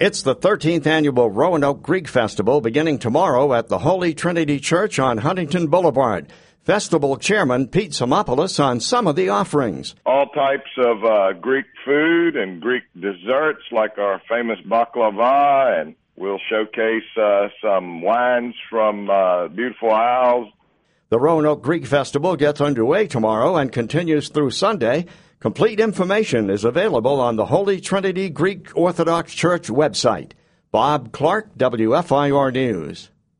It's the 13th annual Roanoke Greek Festival beginning tomorrow at the Holy Trinity Church on Huntington Boulevard. Festival Chairman Pete Samopoulos on some of the offerings. All types of Greek food and Greek desserts like our famous baklava, and we'll showcase some wines from beautiful Isles. The Roanoke Greek Festival gets underway tomorrow and continues through Sunday. Complete information is available on the Holy Trinity Greek Orthodox Church website. Bob Clark, WFIR News.